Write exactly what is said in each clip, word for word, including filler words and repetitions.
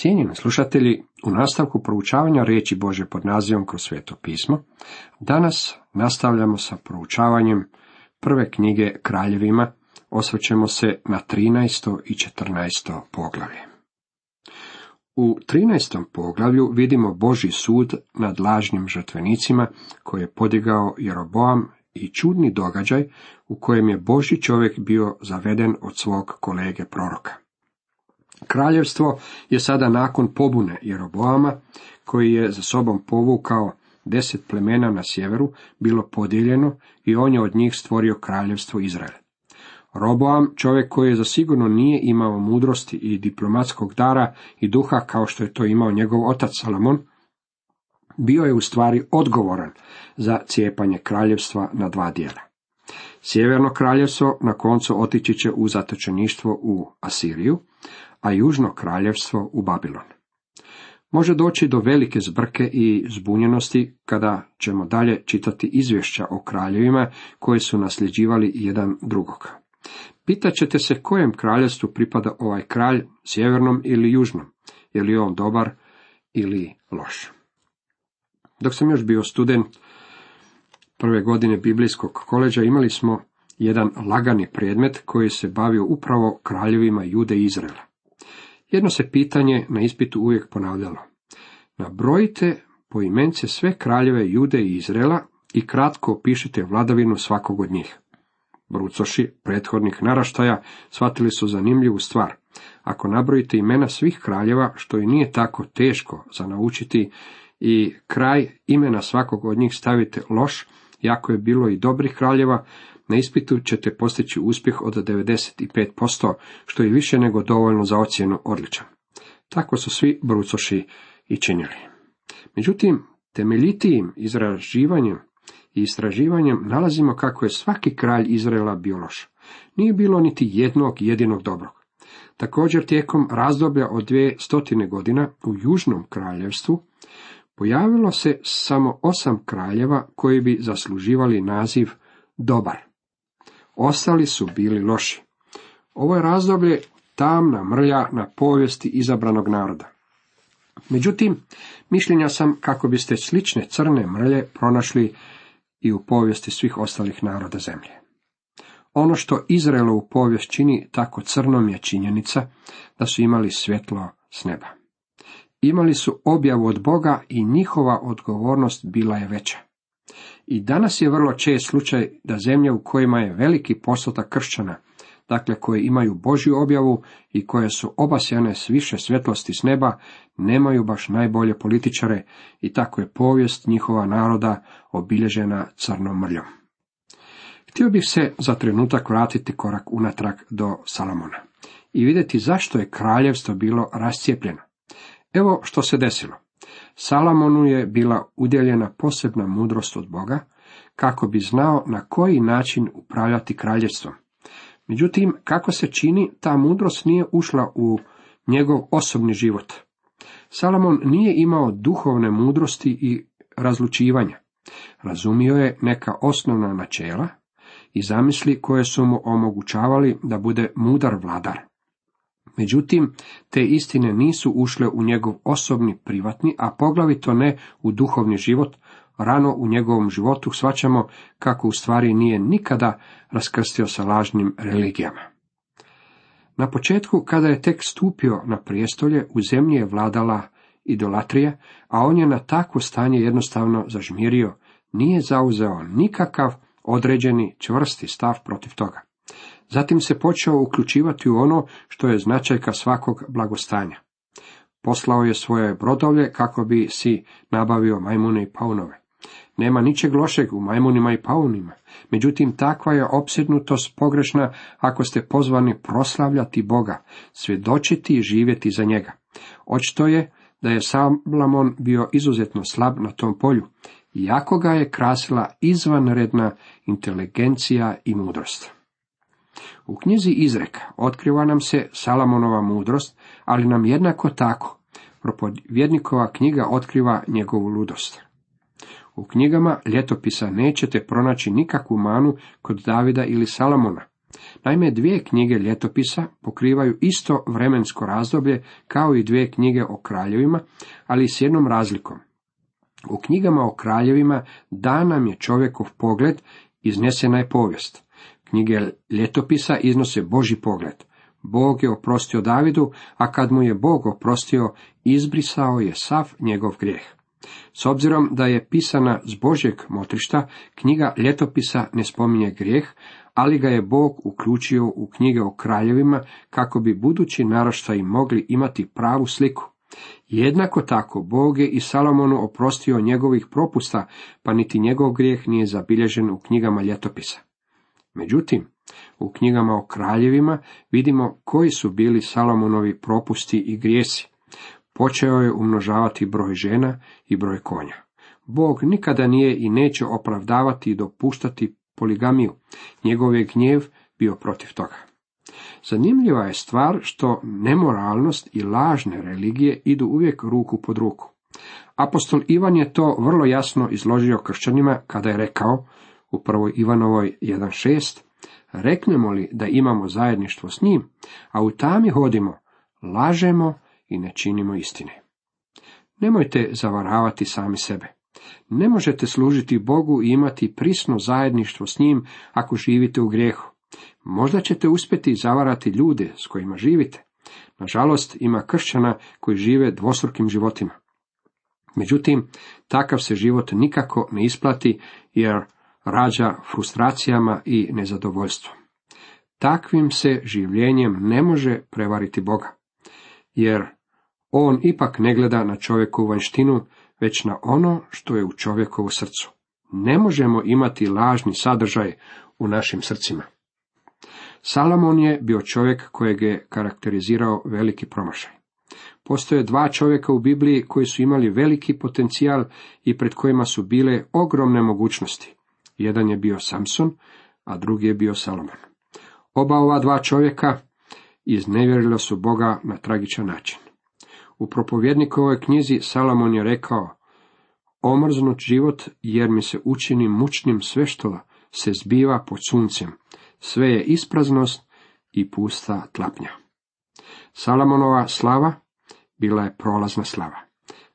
Cijenjeni slušatelji, u nastavku proučavanja riječi Božje pod nazivom Kroz Sveto pismo, danas nastavljamo sa proučavanjem prve knjige Kraljevima, osvrćemo se na trinaesto i četrnaesto poglavlje. U trinaestom poglavlju vidimo Božji sud nad lažnim žrtvenicima koje je podigao Jeroboam i čudni događaj u kojem je Božji čovjek bio zaveden od svog kolege proroka. Kraljevstvo je sada nakon pobune Jeroboama, koji je za sobom povukao deset plemena na sjeveru, bilo podijeljeno i on je od njih stvorio kraljevstvo Izrael. Roboam, čovjek koji zasigurno nije imao mudrosti i diplomatskog dara i duha kao što je to imao njegov otac Salomon, bio je u stvari odgovoran za cijepanje kraljevstva na dva dijela. Sjeverno kraljevstvo na koncu otići će u zatočeništvo u Asiriju, a južno kraljevstvo u Babilon. Može doći do velike zbrke i zbunjenosti kada ćemo dalje čitati izvješća o kraljevima koji su nasljeđivali jedan drugog. Pitat ćete se kojem kraljevstvu pripada ovaj kralj, sjevernom ili južnom, je li on dobar ili loš. Dok sam još bio student prve godine biblijskog koleđa, imali smo jedan lagani predmet koji se bavio upravo kraljevima Jude i Izraela. Jedno se pitanje na ispitu uvijek ponavljalo. Nabrojite poimence sve kraljeve Jude i Izraela i kratko opišite vladavinu svakog od njih. Brucoši prethodnih naraštaja shvatili su zanimljivu stvar. Ako nabrojite imena svih kraljeva, što i nije tako teško za naučiti, i kraj imena svakog od njih stavite loš, jako je bilo i dobrih kraljeva, na ispitu ćete postići uspjeh od devedeset pet posto, što je više nego dovoljno za ocjenu odličan. Tako su svi brucoši i činili. Međutim, temeljitijim izraživanjem i istraživanjem nalazimo kako je svaki kralj Izraela bio loš. Nije bilo niti jednog jedinog dobrog. Također, tijekom razdoblja od dvjesto godina u Južnom kraljevstvu pojavilo se samo osam kraljeva koji bi zasluživali naziv dobar. Ostali su bili loši. Ovo je razdoblje tamna mrlja na povijesti izabranog naroda. Međutim, mišljenja sam kako biste slične crne mrlje pronašli i u povijesti svih ostalih naroda zemlje. Ono što Izraelovu povijest čini tako crnom je činjenica da su imali svjetlo s neba. Imali su objavu od Boga i njihova odgovornost bila je veća. I danas je vrlo čest slučaj da zemlje u kojima je veliki postotak kršćana, dakle koje imaju Božju objavu i koje su obasjane s više svjetlosti s neba, nemaju baš najbolje političare i tako je povijest njihova naroda obilježena crnom mrljom. Htio bih se za trenutak vratiti korak unatrag do Salomona i vidjeti zašto je kraljevstvo bilo rascijepljeno. Evo što se desilo. Salomonu je bila udjeljena posebna mudrost od Boga, kako bi znao na koji način upravljati kraljevstvom. Međutim, kako se čini, ta mudrost nije ušla u njegov osobni život. Salomon nije imao duhovne mudrosti i razlučivanja. Razumio je neka osnovna načela i zamisli koje su mu omogućavali da bude mudar vladar. Međutim, te istine nisu ušle u njegov osobni, privatni, a poglavito ne u duhovni život. Rano u njegovom životu shvaćamo kako u stvari nije nikada raskrstio sa lažnim religijama. Na početku, kada je tek stupio na prijestolje, u zemlji je vladala idolatrija, a on je na takvo stanje jednostavno zažmirio, nije zauzeo nikakav određeni čvrsti stav protiv toga. Zatim se počeo uključivati u ono što je značajka svakog blagostanja. Poslao je svoje brodovlje kako bi si nabavio majmune i paunove. Nema ničeg lošeg u majmunima i paunima, međutim takva je opsjednutost pogrešna ako ste pozvani proslavljati Boga, svjedočiti i živjeti za njega. Očito je da je Salomon bio izuzetno slab na tom polju, iako ga je krasila izvanredna inteligencija i mudrost. U knjizi Izreka otkriva nam se Salomonova mudrost, ali nam jednako tako propovjednikova knjiga otkriva njegovu ludost. U knjigama ljetopisa nećete pronaći nikakvu manu kod Davida ili Salomona. Naime, dvije knjige ljetopisa pokrivaju isto vremensko razdoblje kao i dvije knjige o kraljevima, ali s jednom razlikom. U knjigama o kraljevima dan nam je čovjekov pogled, iznesena je povijest. Knjige ljetopisa iznose Božji pogled. Bog je oprostio Davidu, a kad mu je Bog oprostio, izbrisao je sav njegov grijeh. S obzirom da je pisana s Božjeg motrišta, knjiga ljetopisa ne spominje grijeh, ali ga je Bog uključio u knjige o kraljevima kako bi budući naraštaji mogli imati pravu sliku. Jednako tako Bog je i Salomonu oprostio njegovih propusta, pa niti njegov grijeh nije zabilježen u knjigama ljetopisa. Međutim, u knjigama o kraljevima vidimo koji su bili Salomonovi propusti i grijesi. Počeo je umnožavati broj žena i broj konja. Bog nikada nije i neće opravdavati i dopuštati poligamiju. Njegov je gnjev bio protiv toga. Zanimljiva je stvar što nemoralnost i lažne religije idu uvijek ruku pod ruku. Apostol Ivan je to vrlo jasno izložio kršćanima kada je rekao u prvoj Ivanovoj jedan šest, reknemo li da imamo zajedništvo s njim, a u tami hodimo, lažemo i ne činimo istine. Nemojte zavaravati sami sebe. Ne možete služiti Bogu i imati prisno zajedništvo s njim ako živite u grijehu. Možda ćete uspjeti zavarati ljude s kojima živite. Nažalost, ima kršćana koji žive dvostrukim životima. Međutim, takav se život nikako ne isplati jer rađa frustracijama i nezadovoljstvom. Takvim se življenjem ne može prevariti Boga, jer on ipak ne gleda na čovjekovu vanjštinu, već na ono što je u čovjekovu srcu. Ne možemo imati lažni sadržaj u našim srcima. Salomon je bio čovjek kojeg je karakterizirao veliki promašaj. Postoje dva čovjeka u Bibliji koji su imali veliki potencijal i pred kojima su bile ogromne mogućnosti. Jedan je bio Samson, a drugi je bio Salomon. Oba ova dva čovjeka iznevjerila su Boga na tragičan način. U propovjednikovoj knjizi Salomon je rekao, omrznut život jer mi se učini mučnim sve što se zbiva pod suncem, sve je ispraznost i pusta tlapnja. Salomonova slava bila je prolazna slava.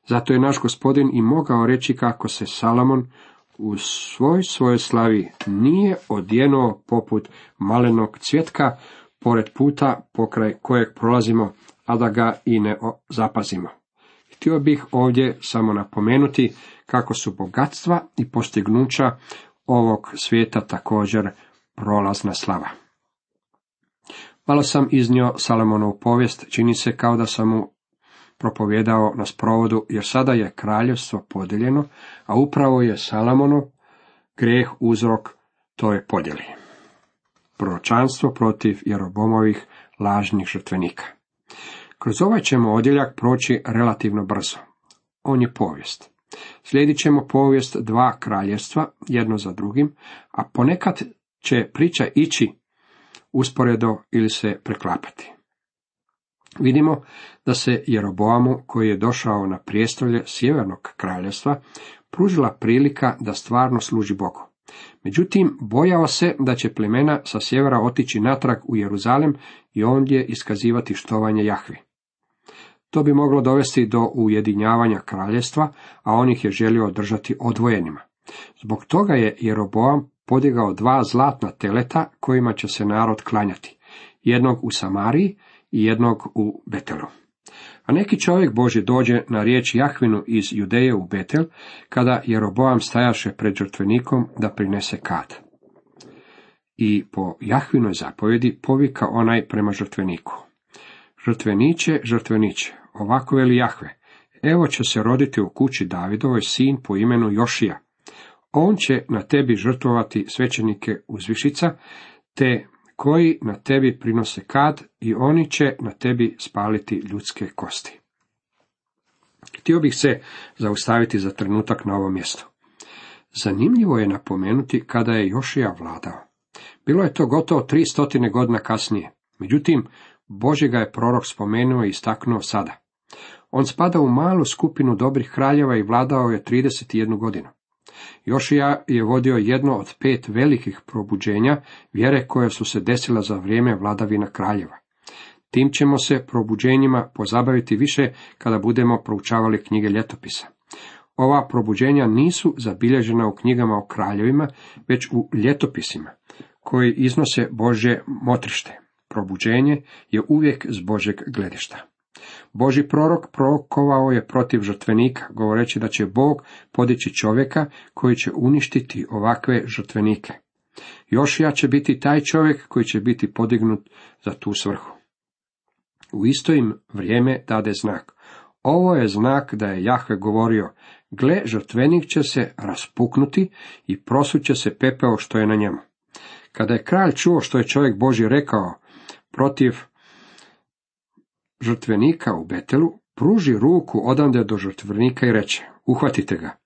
Zato je naš Gospodin i mogao reći kako se Salomon u svoj svojoj slavi nije odjenuo poput malenog cvjetka pored puta pokraj kojeg prolazimo, a da ga i ne zapazimo. Htio bih ovdje samo napomenuti kako su bogatstva i postignuća ovog svijeta također prolazna slava. Malo sam iznio Salomonovu povijest, čini se kao da sam mu propovjedao na sprovodu, jer sada je kraljevstvo podijeljeno, a upravo je Salomonov grijeh uzrok toj podjeli. Proročanstvo protiv Jeroboamovih lažnih žrtvenika. Kroz ovaj ćemo odjeljak proći relativno brzo. On je povijest. Slijedit ćemo povijest dva kraljevstva, jedno za drugim, a ponekad će priča ići usporedo ili se preklapati. Vidimo da se Jeroboamu, koji je došao na prijestolje sjevernog kraljevstva, pružila prilika da stvarno služi Bogu. Međutim, bojao se da će plemena sa sjevera otići natrag u Jeruzalem i ondje iskazivati štovanje Jahvi. To bi moglo dovesti do ujedinjavanja kraljevstva, a on ih je želio držati odvojenima. Zbog toga je Jeroboam podigao dva zlatna teleta kojima će se narod klanjati, jednog u Samariji i jednog u Betelu. A neki čovjek Božji dođe na riječ Jahvinu iz Judeje u Betel, kada Jeroboam stajaše pred žrtvenikom da prinese kad. I po Jahvinoj zapovjedi povika onaj prema žrtveniku. Žrtveniće, žrtveniće, ovako veli Jahve, evo će se roditi u kući Davidovoj sin po imenu Jošija. On će na tebi žrtvovati svećenike uzvišica, te koji na tebi prinose kad i oni će na tebi spaliti ljudske kosti. Htio bih se zaustaviti za trenutak na ovom mjestu. Zanimljivo je napomenuti kada je Jošija vladao. Bilo je to gotovo tri stotine godina kasnije. Međutim, Božji ga je prorok spomenuo i istaknuo sada. On spada u malu skupinu dobrih kraljeva i vladao je trideset jednu godinu. Jošija je vodio jedno od pet velikih probuđenja vjere koja su se desila za vrijeme vladavina kraljeva. Tim ćemo se probuđenjima pozabaviti više kada budemo proučavali knjige ljetopisa. Ova probuđenja nisu zabilježena u knjigama o kraljevima, već u ljetopisima, koji iznose Božje motrište. Probuđenje je uvijek s Božjeg gledišta. Božji prorok prorokovao je protiv žrtvenika, govoreći da će Bog podići čovjeka koji će uništiti ovakve žrtvenike. Jošija će biti taj čovjek koji će biti podignut za tu svrhu. U isto im vrijeme dade znak. Ovo je znak da je Jahve govorio, gle, žrtvenik će se raspuknuti i prosuće se pepeo što je na njemu. Kada je kralj čuo što je čovjek Božji rekao protiv žrtvenika u Betelu, pruži ruku odande do žrtvenika i reče, uhvatite ga.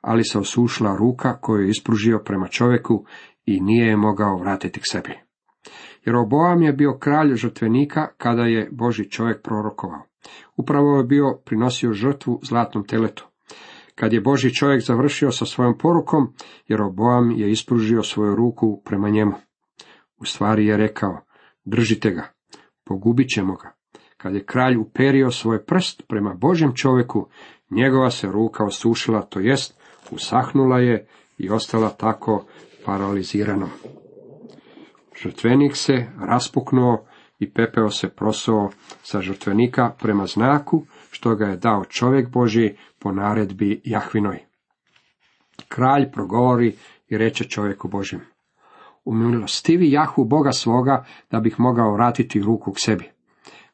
Ali se osušla ruka koju je ispružio prema čovjeku i nije je mogao vratiti k sebi. Jeroboam je bio kralj žrtvenika kada je Božji čovjek prorokovao. Upravo je bio prinosio žrtvu zlatnom teletu. Kad je Božji čovjek završio sa svojom porukom, Jeroboam je ispružio svoju ruku prema njemu. U stvari je rekao, držite ga, pogubit ćemo ga. Kad je kralj uperio svoj prst prema Božjem čovjeku, njegova se ruka osušila, to jest usahnula je i ostala tako paralizirano. Žrtvenik se raspuknuo i pepeo se prosao sa žrtvenika prema znaku što ga je dao čovjek Božji po naredbi Jahvinoj. Kralj progovori i reče čovjeku Božjem, umilostivi Jahvu Boga svoga da bih mogao vratiti ruku k sebi.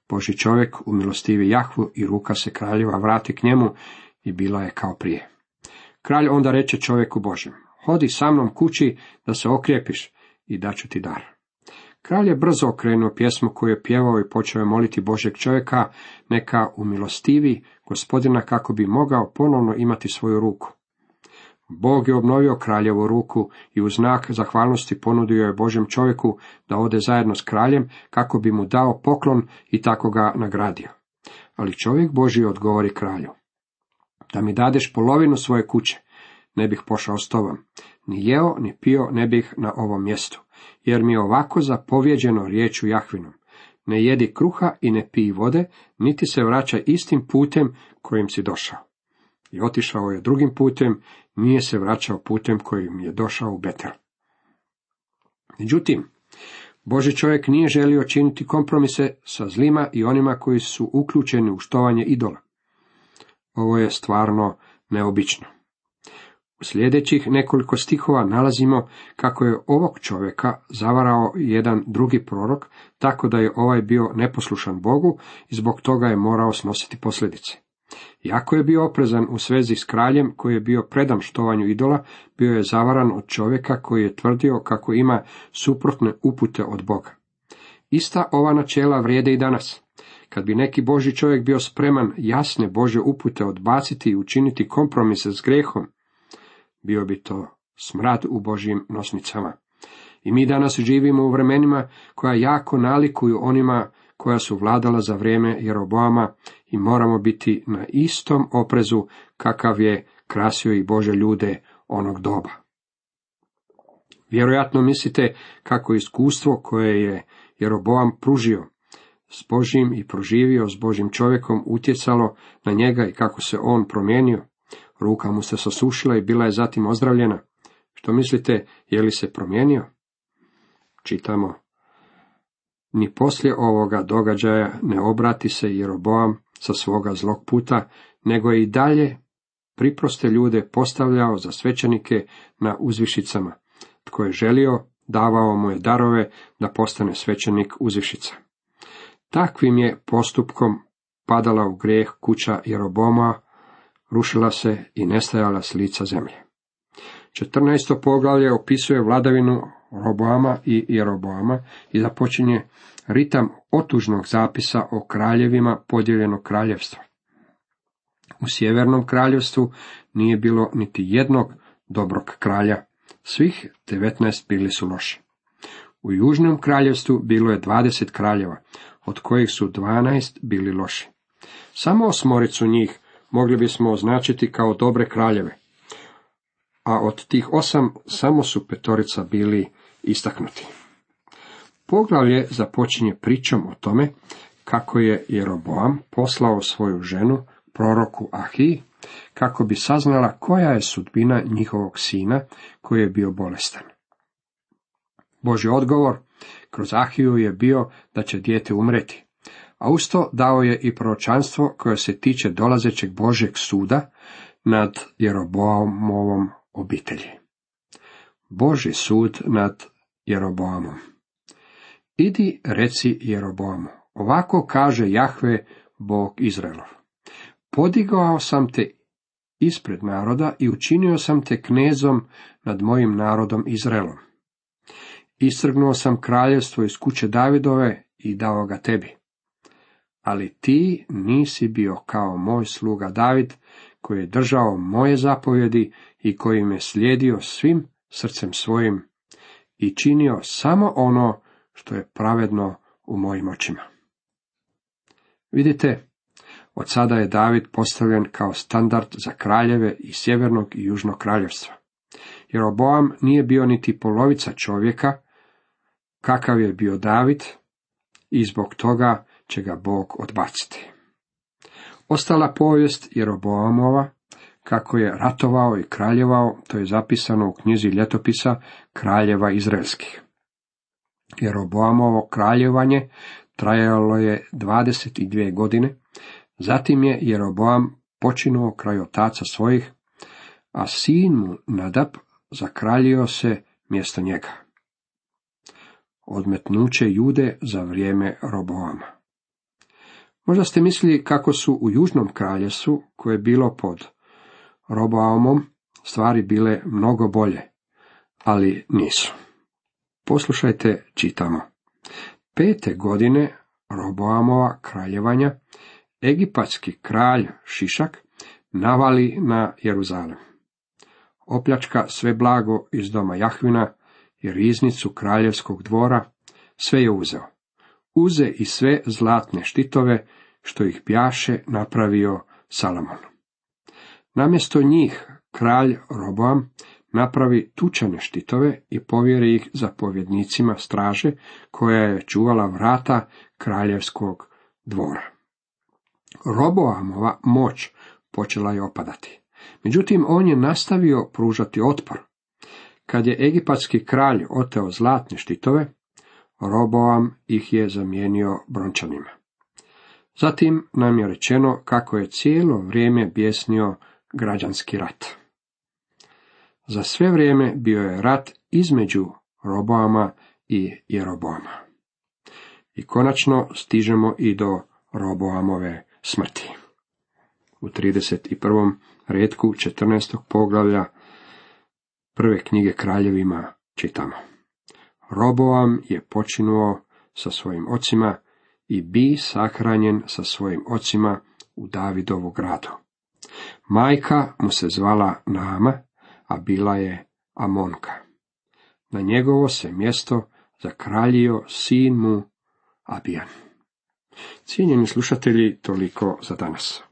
Božji čovjek umilostivi Jahvu i ruka se kraljeva vrati k njemu i bila je kao prije. Kralj onda reče čovjeku Božjem, hodi sa mnom kući da se okrijepiš i daću ti dar. Kralj je brzo okrenuo pjesmu koju je pjevao i počeo je moliti Božjeg čovjeka, neka umilostivi gospodina kako bi mogao ponovno imati svoju ruku. Bog je obnovio kraljevu ruku i u znak zahvalnosti ponudio je Božjem čovjeku da ode zajedno s kraljem kako bi mu dao poklon i tako ga nagradio. Ali čovjek Božji odgovori kralju, da mi dadeš polovinu svoje kuće, ne bih pošao s tobom, ni jeo, ni pio ne bih na ovom mjestu, jer mi je ovako zapovjeđeno riječu Jahvinom, ne jedi kruha i ne pij vode, niti se vraća istim putem kojim si došao. I otišao je drugim putem, nije se vraćao putem kojim je došao u Betel. Međutim, Božji čovjek nije želio činiti kompromise sa zlima i onima koji su uključeni u štovanje idola. Ovo je stvarno neobično. U sljedećih nekoliko stihova nalazimo kako je ovog čovjeka zavarao jedan drugi prorok, tako da je ovaj bio neposlušan Bogu i zbog toga je morao snositi posljedice. Jako je bio oprezan u svezi s kraljem koji je bio predan štovanju idola, bio je zavaran od čovjeka koji je tvrdio kako ima suprotne upute od Boga. Ista ova načela vrijede i danas. Kad bi neki Božji čovjek bio spreman jasne Božje upute odbaciti i učiniti kompromise s grehom, bio bi to smrad u Božjim nosnicama. I mi danas živimo u vremenima koja jako nalikuju onima koja su vladala za vrijeme Jeroboama i moramo biti na istom oprezu kakav je krasio i Božje ljude onog doba. Vjerojatno mislite kako iskustvo koje je Jeroboam pružio s Božjim i proživio s Božjim čovjekom utjecalo na njega i kako se on promijenio. Ruka mu se sasušila i bila je zatim ozdravljena. Što mislite, je li se promijenio? Čitamo. Ni poslije ovoga događaja ne obrati se Jeroboam sa svoga zlog puta, nego je i dalje priproste ljude postavljao za svećenike na uzvišicama. Tko je želio, davao mu je darove da postane svećenik uzvišica. Takvim je postupkom padala u grijeh kuća Jeroboama, rušila se i nestajala s lica zemlje. četrnaesto poglavlje opisuje vladavinu Roboama i Jeroboama i započinje ritam otužnog zapisa o kraljevima podijeljenog kraljevstva. U sjevernom kraljevstvu nije bilo niti jednog dobrog kralja, svih devetnaest bili su loši. U južnom kraljevstvu bilo je dvadeset kraljeva, od kojih su dvanaest bili loši. Samo osmoricu njih mogli bismo označiti kao dobre kraljeve. a od tih osam samo su petorica bili istaknuti. Poglavlje započinje pričom o tome kako je Jeroboam poslao svoju ženu, proroku Ahiji, kako bi saznala koja je sudbina njihovog sina koji je bio bolestan. Božji odgovor kroz Ahiju je bio da će dijete umreti, a usto dao je i proročanstvo koje se tiče dolazećeg Božjeg suda nad Jeroboamovom obitelji. Božji sud nad Jeroboamom. Idi reci Jeroboamu, ovako kaže Jahve, Bog Izraelov. Podigao sam te ispred naroda i učinio sam te knezom nad mojim narodom Izraelom. Istrgnuo sam kraljevstvo iz kuće Davidove i dao ga tebi. Ali ti nisi bio kao moj sluga David, koji je držao moje zapovjedi i koji me slijedio svim srcem svojim i činio samo ono što je pravedno u mojim očima. Vidite, od sada je David postavljen kao standard za kraljeve i sjevernog i južnog kraljevstva. Jeroboam nije bio niti polovica čovjeka, kakav je bio David, i zbog toga će ga Bog odbaciti. Ostala povijest Jeroboamova, kako je ratovao i kraljevao, to je zapisano u knjizi Ljetopisa kraljeva izraelskih. Jeroboamovo kraljevanje trajalo je dvadeset dvije godine, zatim je Jeroboam počinuo kraj otaca svojih, a sin mu Nadab zakraljio se mjesto njega. Odmetnuće Jude za vrijeme Roboama. Možda ste mislili kako su u Južnom kraljevstvu, koje je bilo pod Roboamom, stvari bile mnogo bolje, ali nisu. Poslušajte, čitamo. Pete godine Roboamova kraljevanja, egipatski kralj Šišak navali na Jeruzalem. Opljačka sve blago iz doma Jahvina i riznicu kraljevskog dvora, sve je uzeo. Uze i sve zlatne štitove, što ih bjaše napravio Salomon. Namjesto njih kralj Roboam napravi tučane štitove i povjeri ih zapovjednicima straže, koja je čuvala vrata kraljevskog dvora. Roboamova moć počela je opadati. Međutim, on je nastavio pružati otpor. Kad je egipatski kralj oteo zlatne štitove, Roboam ih je zamijenio brončanima. Zatim nam je rečeno kako je cijelo vrijeme bjesnio građanski rat. Za sve vrijeme bio je rat između Roboama i Jeroboama. I konačno stižemo i do Roboamove smrti. U trideset prvom retku četrnaestog poglavlja prve knjige kraljevima čitamo. Roboam je počinuo sa svojim ocima i bi sahranjen sa svojim ocima u Davidovu gradu. Majka mu se zvala Nama, a bila je Amonka. Na njegovo se mjesto zakraljio sin mu Abijan. Cijenjeni slušatelji, toliko za danas.